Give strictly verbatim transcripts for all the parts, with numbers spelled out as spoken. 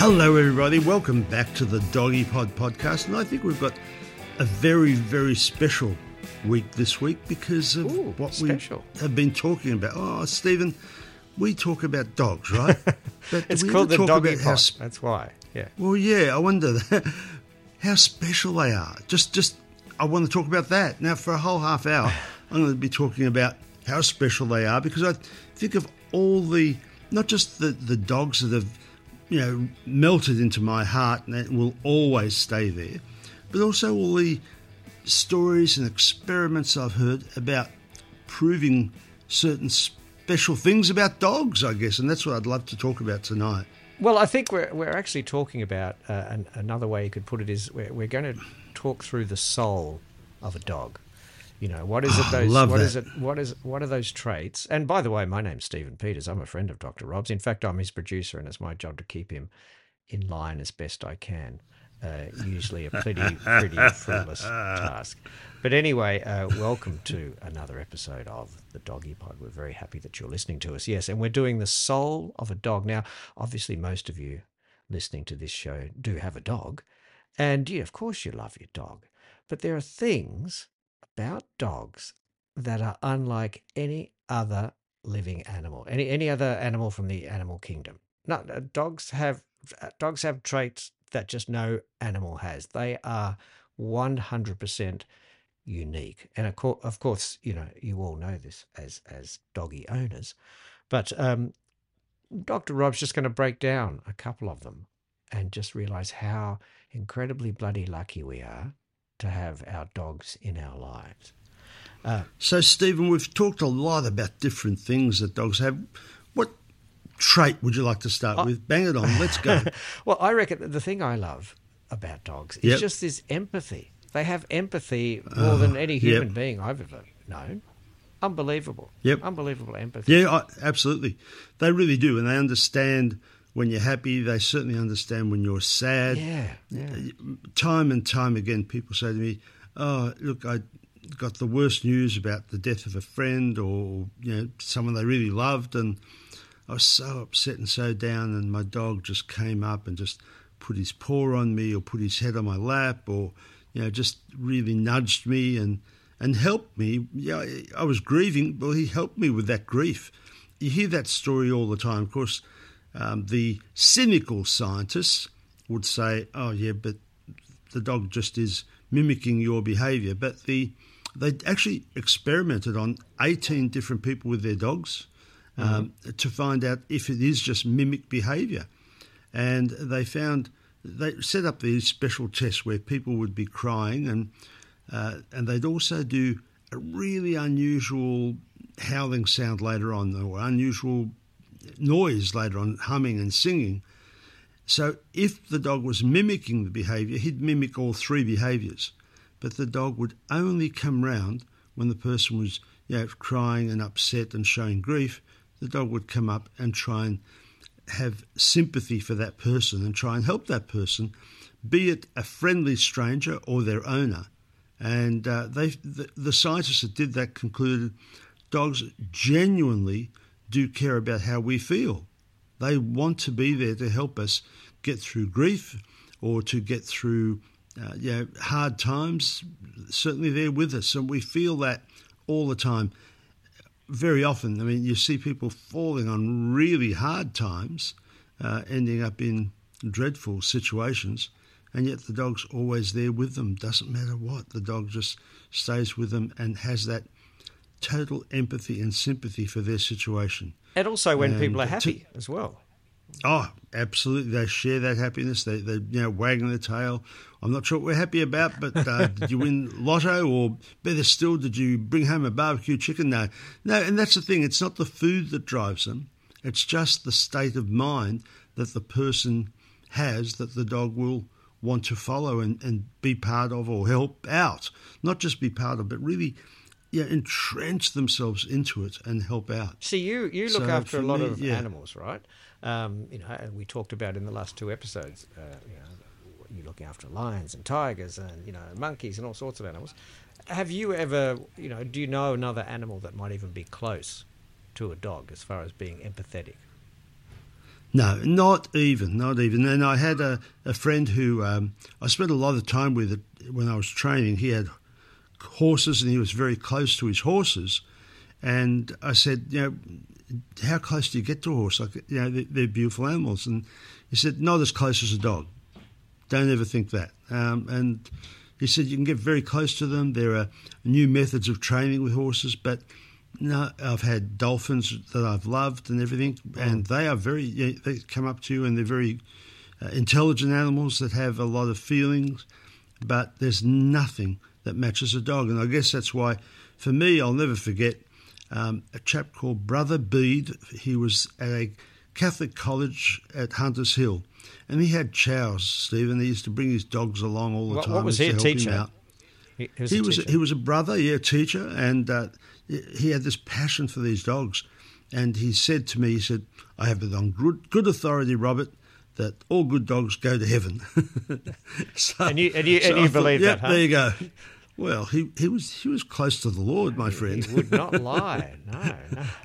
Hello everybody, welcome back to the Doggy Pod podcast, and I think we've got a very, very special week this week because of Ooh, what special. we have been talking about. Oh, Stephen, we talk about dogs, right? But it's called the Doggy Pod, how, that's why, yeah. Well, yeah, I wonder how special they are. Just, just, I want to talk about that. Now, for a whole half hour, I'm going to be talking about how special they are because I think of all the, not just the, the dogs that have, you know, melted into my heart and it will always stay there. But also all the stories and experiments I've heard about proving certain special things about dogs, I guess, and that's what I'd love to talk about tonight. Well, I think we're we're actually talking about, uh, an, another way you could put it is we're, we're going to talk through the soul of a dog. You know, what is it oh, those what that. is it what is what are those traits? And by the way, my name's Stephen Peters. I'm a friend of Doctor Rob's. In fact, I'm his producer and it's my job to keep him in line as best I can. Uh, usually a pretty pretty frivolous task. But anyway, uh, welcome to another episode of the Doggy Pod. We're very happy that you're listening to us. Yes, and we're doing the soul of a dog. Now, obviously most of you listening to this show do have a dog. And yeah, of course you love your dog. But there are things about dogs that are unlike any other living animal, any any other animal from the animal kingdom. No, dogs have dogs have traits that just no animal has. They are one hundred percent unique, and of course, of course, you know, you all know this as as doggy owners. But um, Doctor Rob's just going to break down a couple of them, and just realise how incredibly bloody lucky we are to have our dogs in our lives. Uh, so, Stephen, we've talked a lot about different things that dogs have. What trait would you like to start I, with? Bang it on, let's go. Well, I reckon the thing I love about dogs is yep. just this empathy. They have empathy more uh, than any human yep. being I've ever known. Unbelievable. Yep. Unbelievable empathy. Yeah, I, absolutely. They really do, and they understand when you're happy, they certainly understand when you're sad. Yeah, yeah. Time and time again, people say to me, oh, look, I got the worst news about the death of a friend or, you know, someone they really loved, and I was so upset and so down, and my dog just came up and just put his paw on me or put his head on my lap or, you know, just really nudged me and, and helped me. Yeah, I was grieving, but he helped me with that grief. You hear that story all the time, of course. Um, the cynical scientists would say, oh, yeah, but the dog just is mimicking your behaviour. But the they actually experimented on eighteen different people with their dogs um, mm-hmm. to find out if it is just mimic behaviour. And they found they set up these special tests where people would be crying and Uh, and they'd also do a really unusual howling sound later on, or unusual noise later on, humming and singing. So if the dog was mimicking the behaviour, he'd mimic all three behaviours. But the dog would only come round when the person was, you know, crying and upset and showing grief. The dog would come up and try and have sympathy for that person and try and help that person, be it a friendly stranger or their owner. And uh, they, the, the scientists that did that concluded dogs genuinely do care about how we feel. They want to be there to help us get through grief or to get through uh, you know, hard times, certainly they're with us. And we feel that all the time. Very often, I mean, you see people falling on really hard times, uh, ending up in dreadful situations, and yet the dog's always there with them. Doesn't matter what, the dog just stays with them and has that total empathy and sympathy for their situation. And also when and people are happy to, as well. Oh, absolutely. They share that happiness. They, they you know, wagging their tail. I'm not sure what we're happy about, but uh, did you win lotto? Or better still, did you bring home a barbecue chicken? No. No, and that's the thing. It's not the food that drives them. It's just the state of mind that the person has that the dog will want to follow and, and be part of or help out. Not just be part of, but really yeah, entrench themselves into it and help out. See, you, you look so after a lot me, of yeah. animals, right? Um, you know, we talked about in the last two episodes, uh, you know, you're looking after lions and tigers and, you know, monkeys and all sorts of animals. Have you ever, you know, do you know another animal that might even be close to a dog as far as being empathetic? No, not even, not even. And I had a, a friend who um, I spent a lot of time with when I was training. He had horses and he was very close to his horses. And I said, you know, how close do you get to a horse? Like, you know, they're, they're beautiful animals. And he said, not as close as a dog. Don't ever think that. Um, and he said, you can get very close to them. There are new methods of training with horses. But no, I've had dolphins that I've loved and everything. And they are very, you know, they come up to you and they're very uh, intelligent animals that have a lot of feelings. But there's nothing that matches a dog. And I guess that's why, for me, I'll never forget, Um, a chap called Brother Bede. He was at a Catholic college at Hunters Hill, and he had chows, Stephen. He used to bring his dogs along all the what, time. What was he, a teacher? He, he was he a was, teacher? He was a brother, yeah, teacher, and uh, he had this passion for these dogs. And he said to me, he said, I have it on good, good authority, Robert, that all good dogs go to heaven. so, and you, and you, so and you believe thought, that, yep, huh? There you go. Well, he, he was he was close to the Lord, my friend. He would not lie, no.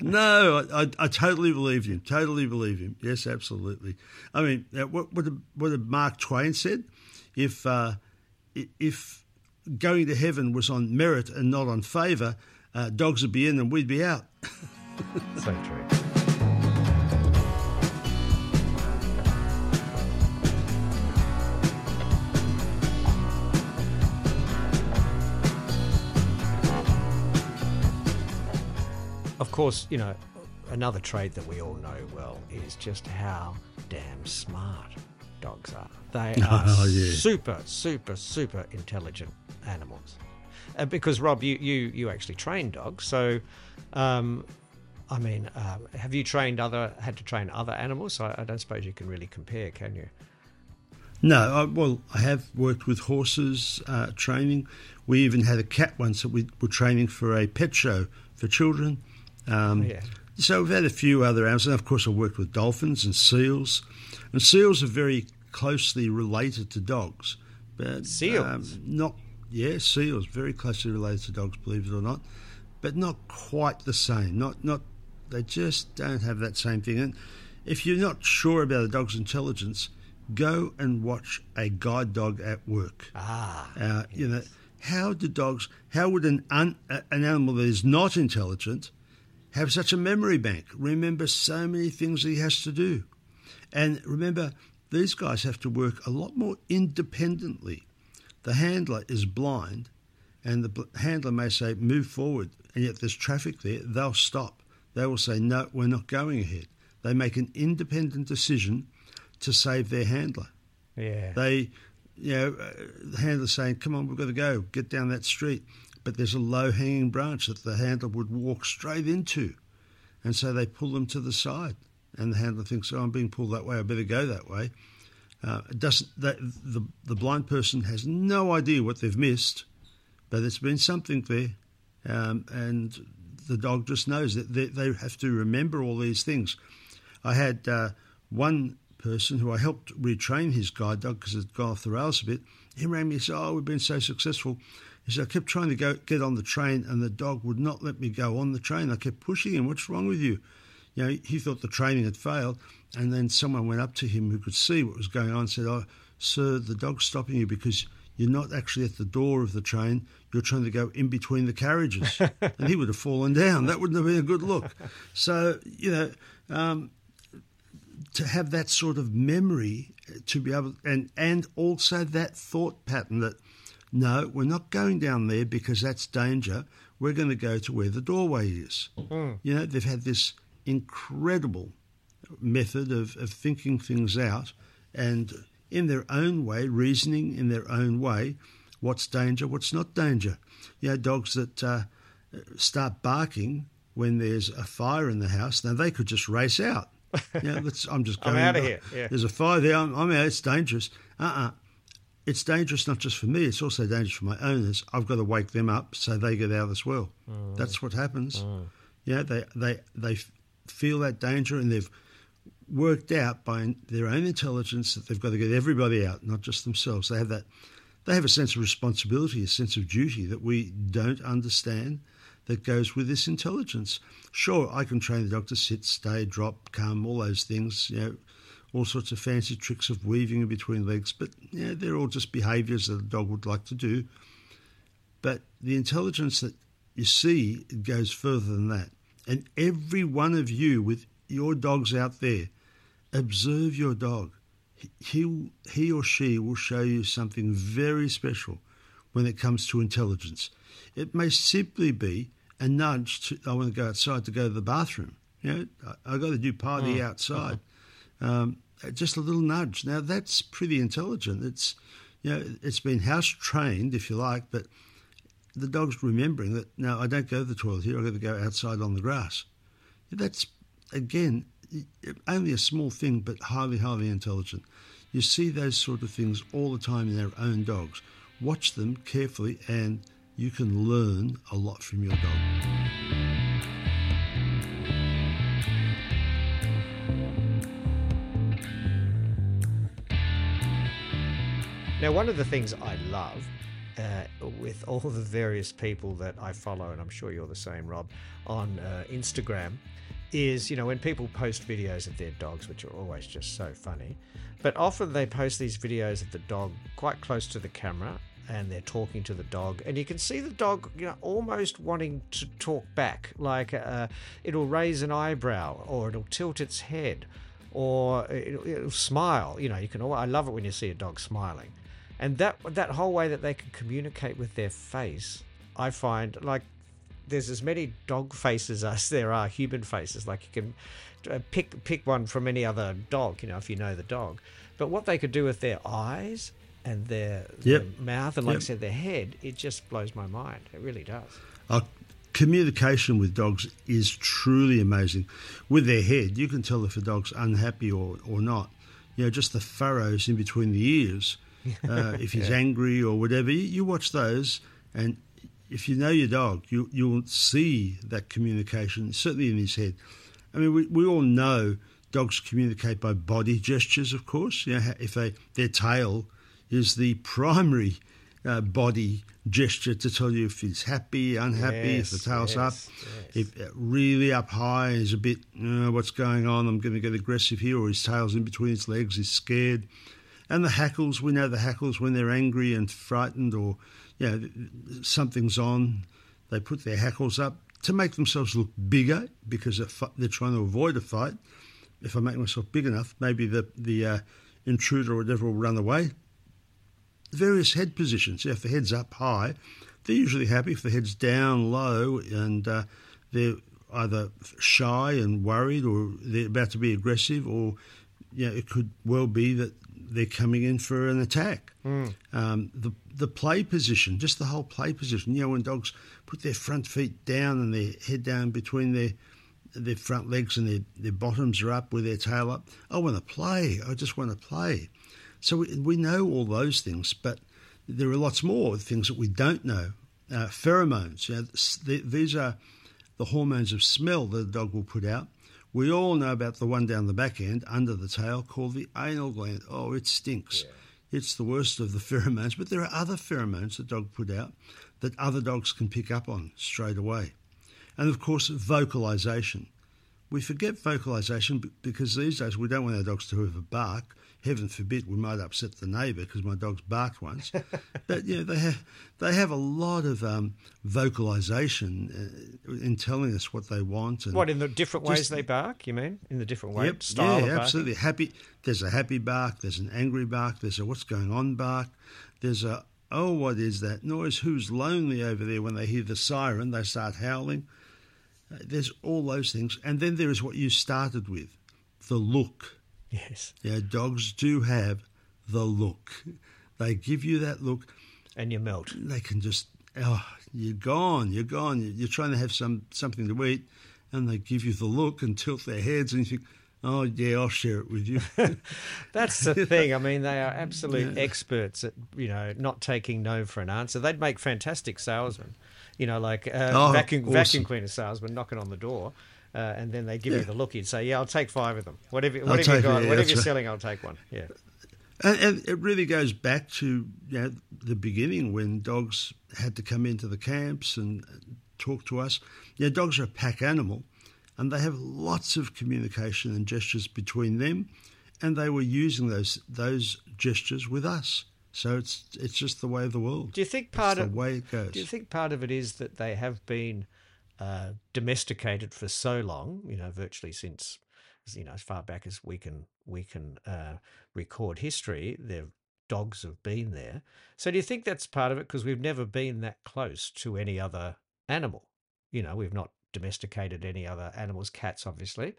No, no I, I, I totally believe him, totally believe him. Yes, absolutely. I mean, what what, what Mark Twain said, if uh, if going to heaven was on merit and not on favour, uh, dogs would be in and we'd be out. So true. Of course, you know, another trait that we all know well is just how damn smart dogs are. They are oh, yeah. super, super, super intelligent animals. Uh, because, Rob, you, you, you actually train dogs. So, um, I mean, uh, have you trained other, had to train other animals? I, I don't suppose you can really compare, can you? No, I, well, I have worked with horses uh, training. We even had a cat once that we were training for a pet show for children. Um, oh, yeah. So we've had a few other animals, and of course I've worked with dolphins and seals, and seals are very closely related to dogs. But, seals? Um, not, yeah, seals, very closely related to dogs, believe it or not, but not quite the same. Not, not, they just don't have that same thing. And if you're not sure about a dog's intelligence, go and watch a guide dog at work. Ah, uh, yes. You know, how do dogs? How would an un, an animal that is not intelligent have such a memory bank, remember so many things that he has to do? And remember, these guys have to work a lot more independently. The handler is blind, and the handler may say, move forward, and yet there's traffic there. They'll stop. They will say, no, we're not going ahead. They make an independent decision to save their handler. Yeah. They you know, the handler's saying, come on, we've got to go, get down that street. But there's a low-hanging branch that the handler would walk straight into. And so they pull them to the side. And the handler thinks, oh, I'm being pulled that way, I better go that way. Uh, it doesn't. That, the, the blind person has no idea what they've missed, but there's been something there. Um, and the dog just knows that they, they have to remember all these things. I had uh, one person who I helped retrain his guide dog because it had gone off the rails a bit. He rang me and said, oh, we've been so successful. He said, I kept trying to go get on the train and the dog would not let me go on the train. I kept pushing him. What's wrong with you? You know, he thought the training had failed. And then someone went up to him who could see what was going on and said, oh, sir, the dog's stopping you because you're not actually at the door of the train. You're trying to go in between the carriages. And he would have fallen down. That wouldn't have been a good look. So, you know, um, to have that sort of memory to be able – and and also that thought pattern that, no, we're not going down there because that's danger. We're going to go to where the doorway is. Mm. You know, they've had this incredible method of, of thinking things out and in their own way, reasoning in their own way, what's danger, what's not danger. You know, dogs that uh, start barking when there's a fire in the house, now they could just race out. You know, let's, I'm just going I'm out of here. Yeah. There's a fire there. I'm, I'm out. It's dangerous. Uh-uh. It's dangerous not just for me. It's also dangerous for my owners. I've got to wake them up so they get out as well. Mm. That's what happens. Mm. Yeah, they they they feel that danger and they've worked out by their own intelligence that they've got to get everybody out, not just themselves. They have that. They have a sense of responsibility, a sense of duty that we don't understand. That goes with this intelligence. Sure, I can train the dog to sit, stay, drop, come, all those things, you know, all sorts of fancy tricks of weaving in between legs, but you know, they're all just behaviours that a dog would like to do. But the intelligence that you see goes further than that. And every one of you with your dogs out there, observe your dog. He, he or she will show you something very special when it comes to intelligence. It may simply be a nudge to, I want to go outside to go to the bathroom. You know, I, I got to do party mm. outside. Mm-hmm. Um, just a little nudge. Now that's pretty intelligent. It's, you know, it's been house trained, if you like, but the dog's remembering that. No, I don't go to the toilet here. I got to go outside on the grass. That's again only a small thing, but highly, highly intelligent. You see those sort of things all the time in our own dogs. Watch them carefully and you can learn a lot from your dog. Now, one of the things I love uh, with all the various people that I follow, and I'm sure you're the same, Rob, on uh, Instagram, is, you know, when people post videos of their dogs, which are always just so funny, but often they post these videos of the dog quite close to the camera and they're talking to the dog and you can see the dog, you know, almost wanting to talk back, like uh, it'll raise an eyebrow or it'll tilt its head or it'll, it'll smile. You know, you can all, I love it when you see a dog smiling, and that that whole way that they can communicate with their face. I find, like, there's as many dog faces as there are human faces. Like, you can pick pick one from any other dog, you know, if you know the dog, but what they could do with their eyes and their, yep. their mouth and, like yep. I said, their head, it just blows my mind. It really does. Our communication with dogs is truly amazing. With their head, you can tell if a dog's unhappy or, or not. You know, just the furrows in between the ears, uh, if he's yeah. angry or whatever, you, you watch those, and if you know your dog, you, you'll see that communication, certainly in his head. I mean, we, we all know dogs communicate by body gestures, of course. You know, if they their tail is the primary uh, body gesture to tell you if he's happy, unhappy, yes, if the tail's yes, up, yes. if really up high, he's a bit, oh, what's going on, I'm going to get aggressive here, or his tail's in between his legs, he's scared. And the hackles, we know the hackles when they're angry and frightened or, you know, something's on, they put their hackles up to make themselves look bigger because they're trying to avoid a fight. If I make myself big enough, maybe the, the uh, intruder or whatever will run away. Various head positions. If the head's up high, they're usually happy. If the head's down low and uh, they're either shy and worried or they're about to be aggressive, or, you know, it could well be that they're coming in for an attack. Mm. Um, the the play position, just the whole play position. You know, when dogs put their front feet down and their head down between their their front legs and their, their bottoms are up with their tail up. I want to play. I just want to play. So we, we know all those things, but there are lots more things that we don't know. Uh, pheromones. You know, th- these are the hormones of smell that a dog will put out. We all know about the one down the back end, under the tail, called the anal gland. Oh, it stinks. Yeah. It's the worst of the pheromones. But there are other pheromones that dogs put out that other dogs can pick up on straight away. And, of course, vocalisation. We forget vocalisation because these days we don't want our dogs to ever bark. Heaven forbid we might upset the neighbour because my dog's barked once. But, you know, they have, they have a lot of um, vocalisation uh, in telling us what they want. And what, in the different just, ways they bark, you mean? In the different ways? Yep, style yeah, of absolutely. Happy, there's a happy bark, there's an angry bark, there's a what's going on bark, there's a, oh, what is that noise? Who's lonely over there? When they hear the siren, they start howling. Uh, there's all those things. And then there is what you started with, the look. Yes. Yeah, dogs do have the look. They give you that look. And you melt. They can just, oh, you're gone, you're gone. You're trying to have some something to eat, and they give you the look and tilt their heads, and you think, oh, yeah, I'll share it with you. That's the thing. I mean, they are absolute yeah. experts at, you know, not taking no for an answer. They'd make fantastic salesmen, you know, like uh, oh, vacuum, awesome. vacuum cleaner salesmen knocking on the door. Uh, and then they give yeah. you the look. You'd say, yeah, I'll take five of them. Whatever, whatever you got, yeah, whatever you're right. selling, I'll take one. Yeah, and, and it really goes back to you know, the beginning when dogs had to come into the camps and talk to us. You know, dogs are a pack animal, and they have lots of communication and gestures between them, and they were using those those gestures with us. So it's it's just the way of the world. Do you think part it's of the way it goes? Do you think part of it is that they have been Uh, domesticated for so long, you know, virtually since, you know, as far back as we can we can uh, record history, their dogs have been there. So do you think that's part of it? Because we've never been that close to any other animal. You know, we've not domesticated any other animals, cats obviously,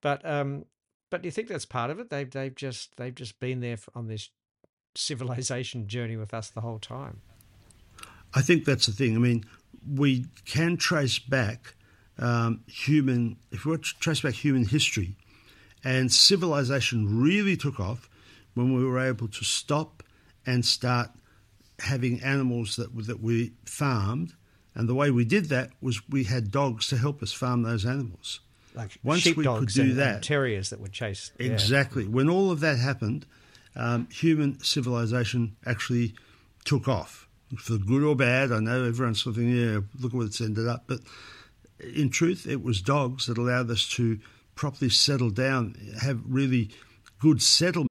but um, but do you think that's part of it? They've they've just they've just been there on this civilization journey with us the whole time. I think that's the thing. I mean, we can trace back um, human, if we want to trace back human history, and civilization really took off when we were able to stop and start having animals that that we farmed, and the way we did that was we had dogs to help us farm those animals. Like once we could do and, that, and terriers that would chase. Yeah. Exactly. When all of that happened, um, human civilization actually took off. For good or bad, I know everyone's sort of thinking, yeah, look what it's ended up. But in truth, it was dogs that allowed us to properly settle down, have really good settlement.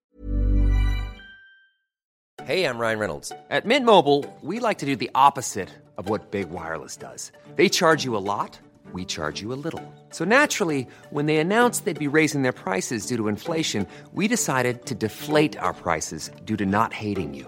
Hey, I'm Ryan Reynolds. At Mint Mobile, we like to do the opposite of what Big Wireless does. They charge you a lot, we charge you a little. So naturally, when they announced they'd be raising their prices due to inflation, we decided to deflate our prices due to not hating you.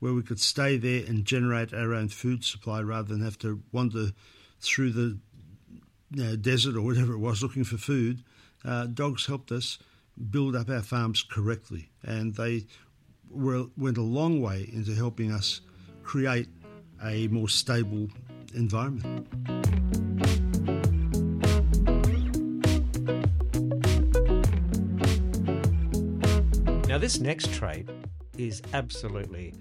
Where we could stay there and generate our own food supply rather than have to wander through the you know, desert or whatever it was looking for food. Uh, dogs helped us build up our farms correctly, and they were, went a long way into helping us create a more stable environment. Now, this next trait is absolutely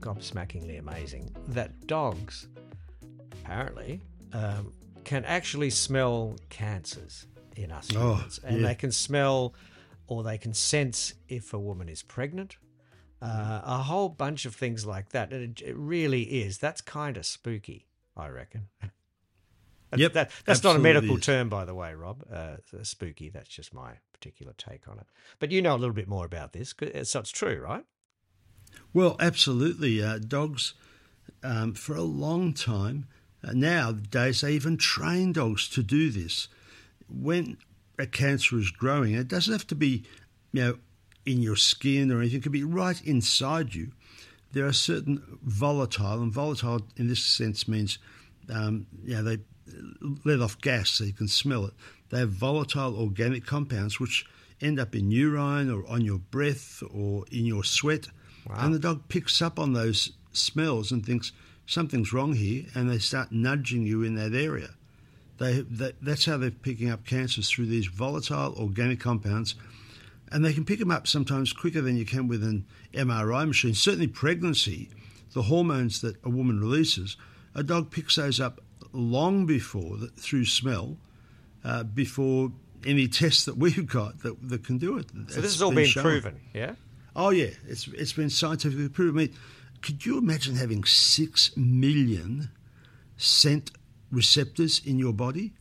gobsmackingly amazing, that dogs apparently um, can actually smell cancers in us humans, oh, and yeah. they can smell or they can sense if a woman is pregnant, uh, a whole bunch of things like that. It, it really is. That's kind of spooky, I reckon. That, yep, that, that's not a medical term, by the way, Rob. Uh, spooky, that's just my particular take on it. But you know a little bit more about this, so it's true, right? Well, absolutely. Uh, dogs, um, for a long time, uh, nowadays they even train dogs to do this. When a cancer is growing, it doesn't have to be, you know, in your skin or anything. It could be right inside you. There are certain volatile, and volatile in this sense means, um, you know, they let off gas so you can smell it. They have volatile organic compounds which end up in urine or on your breath or in your sweat. Wow. And the dog picks up on those smells and thinks something's wrong here, and they start nudging you in that area. They, that, that's how they're picking up cancers, through these volatile organic compounds. And they can pick them up sometimes quicker than you can with an M R I machine. Certainly pregnancy, the hormones that a woman releases, a dog picks those up long before, the, through smell, uh, before any tests that we've got that, that can do it. So it's this has all been, been proven, yeah? Oh, yeah. It's It's been scientifically proven. I mean, could you imagine having six million scent receptors in your body?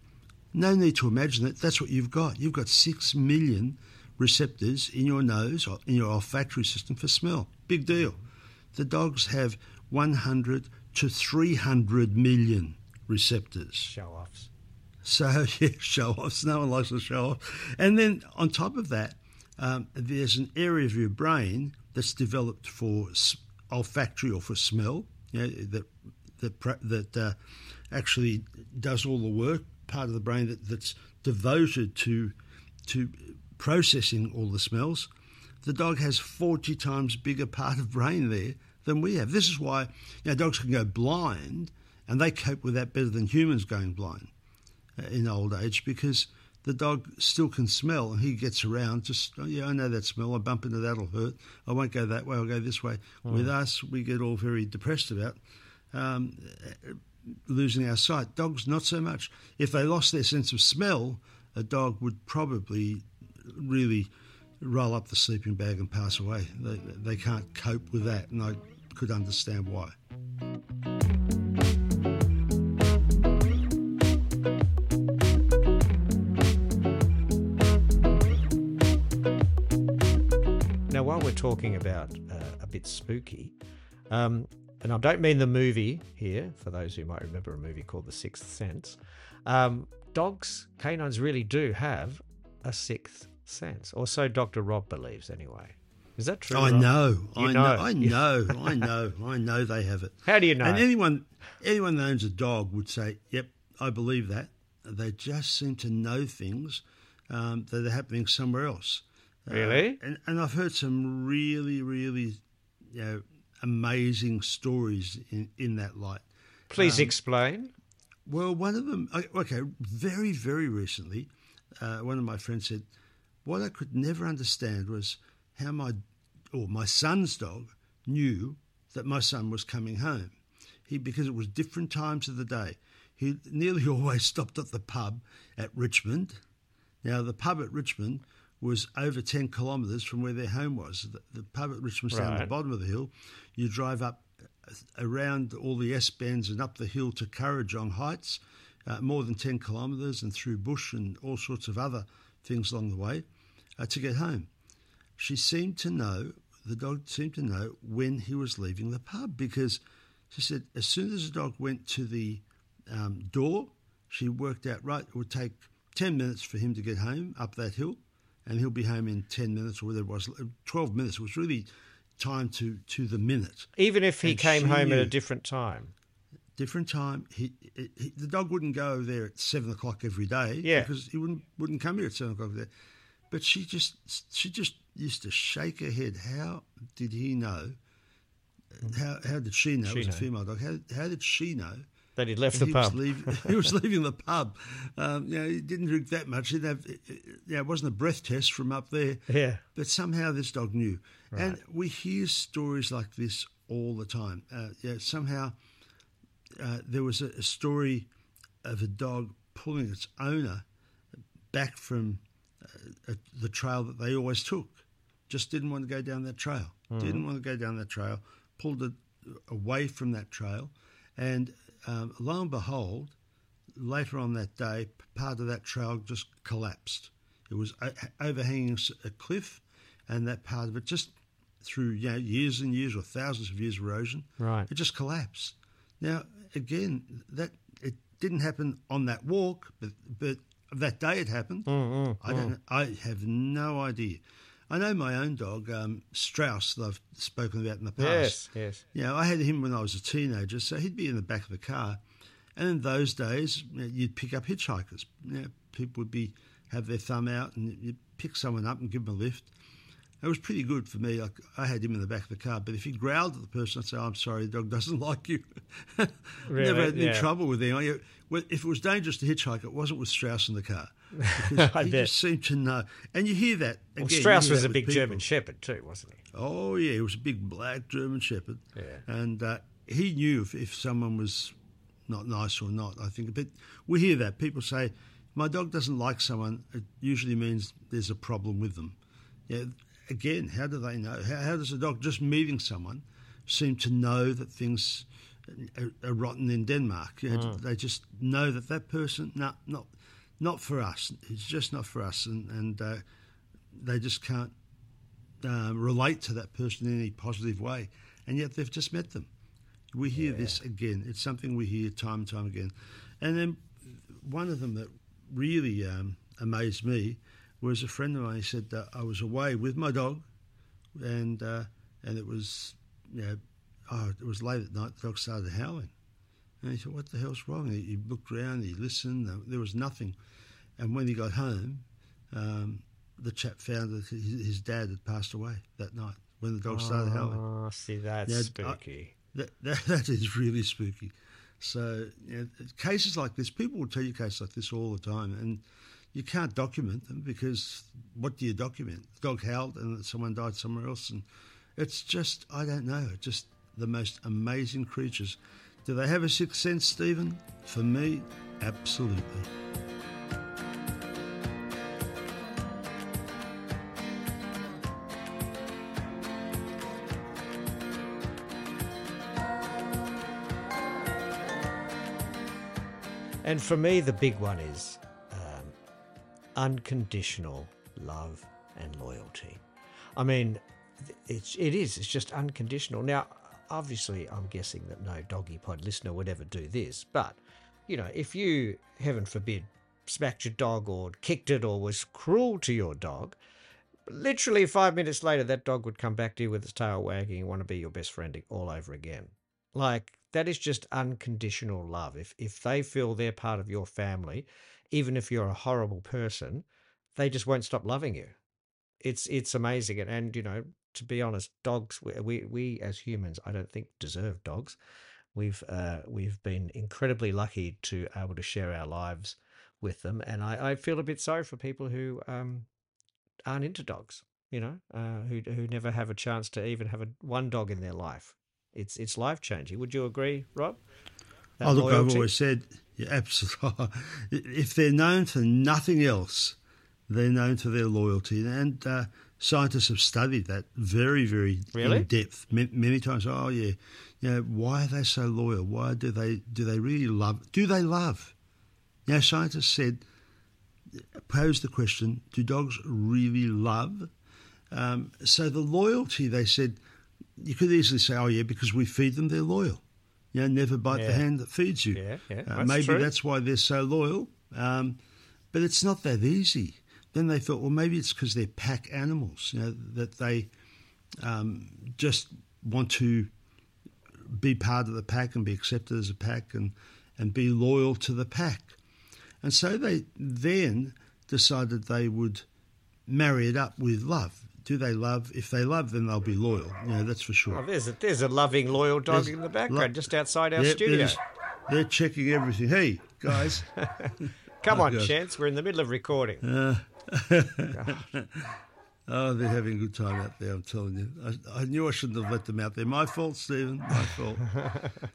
No need to imagine it. That's what you've got. You've got six million receptors in your nose or in your olfactory system for smell. Big deal. The dogs have one hundred to three hundred million receptors. Show-offs. So, yeah, show-offs. No one likes to show off. And then on top of that, um, there's an area of your brain that's developed for olfactory or for smell, you know, that that, that uh, actually does all the work, part of the brain that, that's devoted to to processing all the smells. The dog has forty times bigger part of brain there than we have. This is why, you know, dogs can go blind, and they cope with that better than humans going blind in old age, because the dog still can smell and he gets around. Just, oh, yeah, I know that smell. I bump into that, it'll hurt. I won't go that way. I'll go this way. Mm. With us, we get all very depressed about um, losing our sight. Dogs, not so much. If they lost their sense of smell, a dog would probably really roll up the sleeping bag and pass away. They, they can't cope with that, and I could understand why. We're talking about uh, a bit spooky, um, and I don't mean the movie here, for those who might remember a movie called The Sixth Sense. Um, dogs, canines really do have a sixth sense, or so Doctor Rob believes anyway. Is that true? I know, I know, I know, I know, I know they have it. How do you know? And anyone, anyone that owns a dog would say, yep, I believe that. They just seem to know things um, that are happening somewhere else. Really? Uh, and, and I've heard some really, really, you know, amazing stories in, in that light. Please um, explain. Well, one of them, okay, very, very recently, uh, one of my friends said, what I could never understand was how my, or my son's dog knew that my son was coming home. He, because it was different times of the day. He nearly always stopped at the pub at Richmond. Now, the pub at Richmond was over ten kilometres from where their home was. The, the pub at Richmond's down at the bottom of the hill. You drive up around all the S-bends and up the hill to Currajong Heights, uh, more than ten kilometres, and through bush and all sorts of other things along the way uh, to get home. She seemed to know, the dog seemed to know when he was leaving the pub, because she said as soon as the dog went to the um, door, she worked out, right, it would take ten minutes for him to get home up that hill, and he'll be home in ten minutes or whatever it was, twelve minutes. It was really time to, to the minute. Even if he and came home knew, at a different time? Different time. He, he The dog wouldn't go there at seven o'clock every day, yeah, because he wouldn't wouldn't come here at seven o'clock every day. But she just, she just used to shake her head. How did he know? How how did she know? She it was know. a female dog. How, how did she know? That he'd left the he pub. Was leaving, he was leaving the pub. Um, you know, he didn't drink that much. He didn't have, it, it, you know, it wasn't a breath test from up there. Yeah. But somehow this dog knew. Right. And we hear stories like this all the time. Uh, yeah, somehow uh, there was a, a story of a dog pulling its owner back from uh, the trail that they always took. Just didn't want to go down that trail. Mm. Didn't want to go down that trail. Pulled it away from that trail. And um, lo and behold, later on that day, part of that trail just collapsed. It was overhanging a cliff, and that part of it just through you know, years and years or thousands of years of erosion, right. It just collapsed. Now, again, that it didn't happen on that walk, but, but that day it happened. Mm, mm, I don't. Mm. I have no idea. I know my own dog, um, Strauss, that I've spoken about in the past. Yes, yes. You know, I had him when I was a teenager, so he'd be in the back of the car. And in those days, you know, you'd pick up hitchhikers. You know, people would be have their thumb out and you'd pick someone up and give them a lift. It was pretty good for me. I, I had him in the back of the car, but if he growled at the person, I'd say, oh, I'm sorry, the dog doesn't like you. Really? Never had any yeah. trouble with him. If it was dangerous to hitchhike, it wasn't with Strauss in the car. Because I he bet. Just seemed to know. And you hear that again. Well, Strauss was a big people. German Shepherd too, wasn't he? Oh, yeah, he was a big black German Shepherd. Yeah. And uh, he knew if, if someone was not nice or not, I think. But we hear that. People say, my dog doesn't like someone. It usually means there's a problem with them. Yeah. Again, how do they know? How, how does a dog just meeting someone seem to know that things are, are rotten in Denmark? You know, mm. They just know that that person, no, not not for us. It's just not for us. And, and uh, they just can't uh, relate to that person in any positive way. And yet they've just met them. We hear yeah. this again. It's something we hear time and time again. And then one of them that really um, amazed me was a friend of mine. He said uh, I was away with my dog, and uh, and it was you know oh, it was late at night. The dog started howling, and he said, "What the hell's wrong?" And he looked around, he listened. Uh, there was nothing, and when he got home, um, the chap found that his, his dad had passed away that night when the dog oh, started howling. Oh, see, that's now, spooky. I, that, that that is really spooky. So you know, cases like this, people will tell you cases like this all the time, and. You can't document them because what do you document? The dog howled and someone died somewhere else. And it's just, I don't know, just the most amazing creatures. Do they have a sixth sense, Stephen? For me, absolutely. And for me, the big one is unconditional love and loyalty. I mean, it's, it is. It's just unconditional. Now, obviously, I'm guessing that no Doggy Pod listener would ever do this, but, you know, if you, heaven forbid, smacked your dog or kicked it or was cruel to your dog, literally five minutes later, that dog would come back to you with its tail wagging and want to be your best friend all over again. Like, that is just unconditional love. If if they feel they're part of your family, even if you're a horrible person, they just won't stop loving you. It's it's amazing. And, and you know, to be honest, dogs, we, we, we as humans, I don't think deserve dogs. We've uh, we've been incredibly lucky to able to share our lives with them. And I, I feel a bit sorry for people who um, aren't into dogs, you know, uh, who who never have a chance to even have a, one dog in their life. It's it's life-changing. Would you agree, Rob? That oh, look, loyalty? I've always said, yeah, absolutely. If they're known for nothing else, they're known for their loyalty. And uh, scientists have studied that very, very really? in depth many, many times. Oh, yeah. You know, why are they so loyal? Why do they do they really love? Do they love? Now, scientists said, posed the question, do dogs really love? Um, so the loyalty, they said, you could easily say, oh, yeah, because we feed them, they're loyal. You know, never bite yeah. the hand that feeds you. Yeah, yeah, uh, that's maybe true. That's why they're so loyal. Um, but it's not that easy. Then they thought, well, maybe it's because they're pack animals, you know, that they um, just want to be part of the pack and be accepted as a pack and, and be loyal to the pack. And so they then decided they would marry it up with love. Do they love? If they love, then they'll be loyal. Yeah, that's for sure. Oh, there's, a, there's a loving, loyal dog there's in the background, lo- just outside our yeah, studio. They're, just, they're checking everything. Hey, guys. Come oh, on, God. Chance. We're in the middle of recording. Uh, oh, they're having a good time out there, I'm telling you. I, I knew I shouldn't have let them out there. My fault, Stephen. My fault.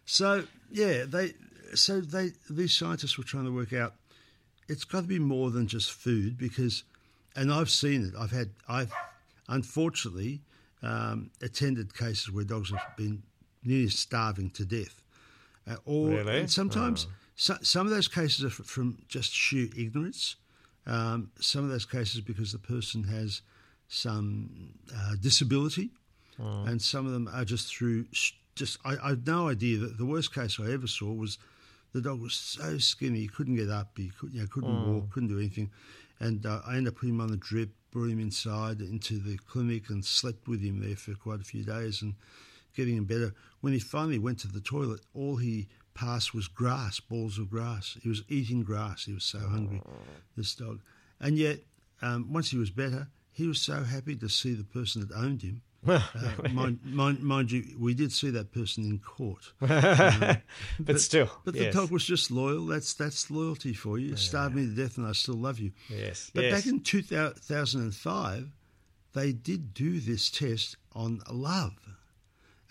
So, yeah, they. so they. these scientists were trying to work out it's got to be more than just food because and I've seen it. I've had, I've unfortunately um, attended cases where dogs have been nearly starving to death. Uh, or really? And sometimes oh. so, some of those cases are from just sheer ignorance. Um, some of those cases because the person has some uh, disability, oh. and some of them are just through just I, I have no idea. That the worst case I ever saw was the dog was so skinny he couldn't get up, he could, you know, couldn't oh. walk, couldn't do anything, and uh, I ended up putting him on the drip, brought him inside into the clinic, and slept with him there for quite a few days and getting him better. When he finally went to the toilet, all he past was grass, balls of grass. He was eating grass. He was so hungry, this dog. And yet, um, once he was better, he was so happy to see the person that owned him. Uh, mind, mind, mind you, we did see that person in court. Um, but, but still. But yes. The dog was just loyal. That's that's loyalty for you. Yeah. Starve me to death and I still love you. Yes. But yes. Back in two thousand five, they did do this test on love.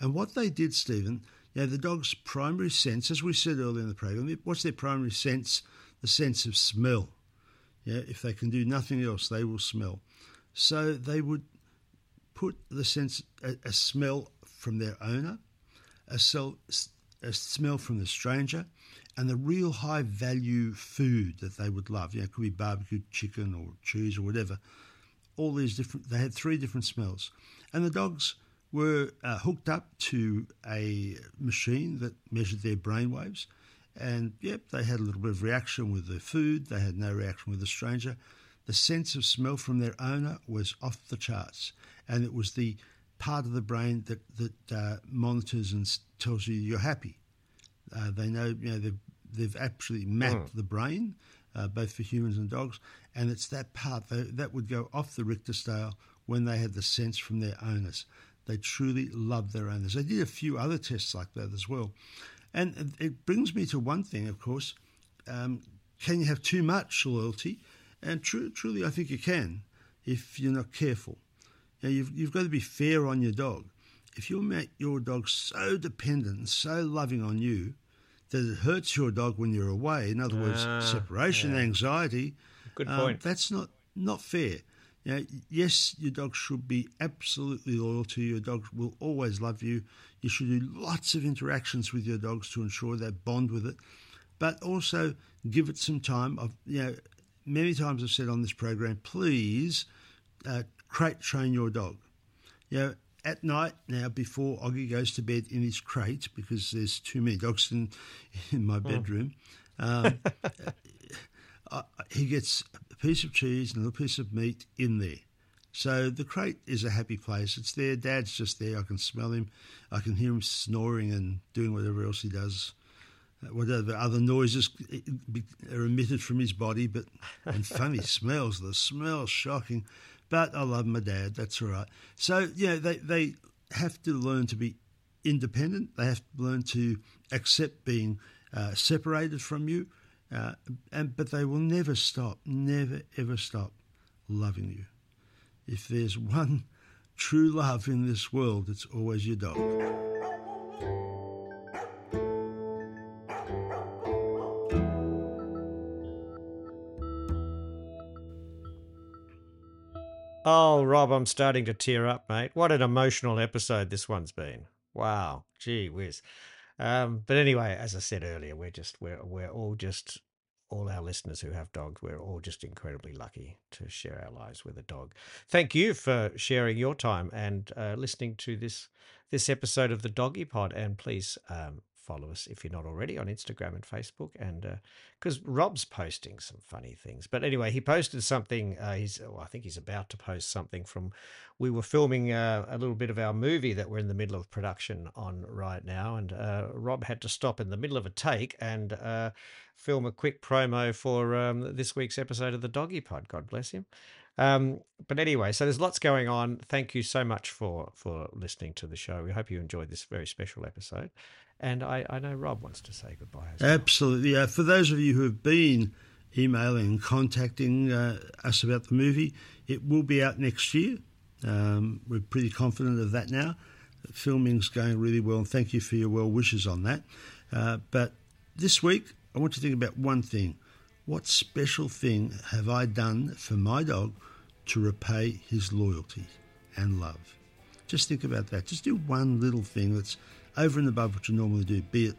And what they did, Stephen... Now, the dog's primary sense, as we said earlier in the program, what's their primary sense? The sense of smell. Yeah, if they can do nothing else, they will smell. So they would put the sense, a, a smell from their owner, a, sell, a smell from the stranger, and the real high-value food that they would love. You know, it could be barbecued chicken or cheese or whatever. All these different, they had three different smells. And the dogs... were uh, hooked up to a machine that measured their brainwaves, and, yep, they had a little bit of reaction with the food. They had no reaction with the stranger. The sense of smell from their owner was off the charts, and it was the part of the brain that, that uh, monitors and tells you you're happy. Uh, they know, you know, they've, they've actually mapped mm. the brain, uh, both for humans and dogs, and it's that part that, that would go off the Richter scale when they had the sense from their owners. They truly love their owners. They did a few other tests like that as well. And it brings me to one thing, of course. Um, can you have too much loyalty? And tr- truly, I think you can if you're not careful. Now, you've, you've got to be fair on your dog. If you make your dog so dependent and so loving on you that it hurts your dog when you're away, in other ah, words, separation yeah. anxiety, Good point. Um, that's not, not fair. You know, yes, your dog should be absolutely loyal to you. Your dog will always love you. You should do lots of interactions with your dogs to ensure they bond with it. But also give it some time. I've, you know, many times I've said on this program, please uh, crate train your dog. You know, at night now before Oggie goes to bed in his crate, because there's too many dogs in, in my bedroom, oh. um, uh, he gets... piece of cheese and a little piece of meat in there. So the crate is a happy place. It's there. Dad's just there. I can smell him. I can hear him snoring and doing whatever else he does, whatever other noises are emitted from his body. But and funny smells. The smell's shocking. But I love my dad. That's all right. So, you know, they, they have to learn to be independent. They have to learn to accept being uh, separated from you. Uh, and but they will never stop, never, ever stop loving you. If there's one true love in this world, it's always your dog. Oh, Rob, I'm starting to tear up, mate. What an emotional episode this one's been. Wow. Gee whiz. Um, but anyway, as I said earlier, we're just we're we're all just all our listeners who have dogs. We're all just incredibly lucky to share our lives with a dog. Thank you for sharing your time and uh, listening to this this episode of the Doggy Pod. And please um, follow us if you're not already on Instagram and Facebook. And because uh, Rob's posting some funny things, but anyway, he posted something. Uh, he's oh, I think he's about to post something from. We were filming uh, a little bit of our movie that we're in the middle of production on right now, and uh, Rob had to stop in the middle of a take and uh, film a quick promo for um, this week's episode of the Doggy Pod. God bless him. Um, but anyway, so there's lots going on. Thank you so much for, for listening to the show. We hope you enjoyed this very special episode. And I, I know Rob wants to say goodbye as well. Absolutely. Uh, for those of you who have been emailing and contacting uh, us about the movie, it will be out next year. Um, we're pretty confident of that now. Filming's going really well, and thank you for your well wishes on that. Uh, but this week, I want you to think about one thing. What special thing have I done for my dog to repay his loyalty and love. Just think about that. Just do one little thing that's over and above what you normally do, be it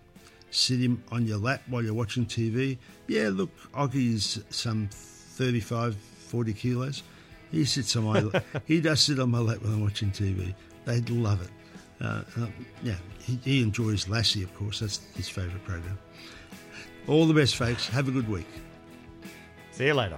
sit him on your lap while you're watching T V. Yeah, look, Oggie is some thirty-five, forty kilos. He sits on my lap. He does sit on my lap when I'm watching T V. They'd love it. Uh, uh, yeah, he, he enjoys Lassie, of course. That's his favourite program. All the best, folks. Have a good week. See you later.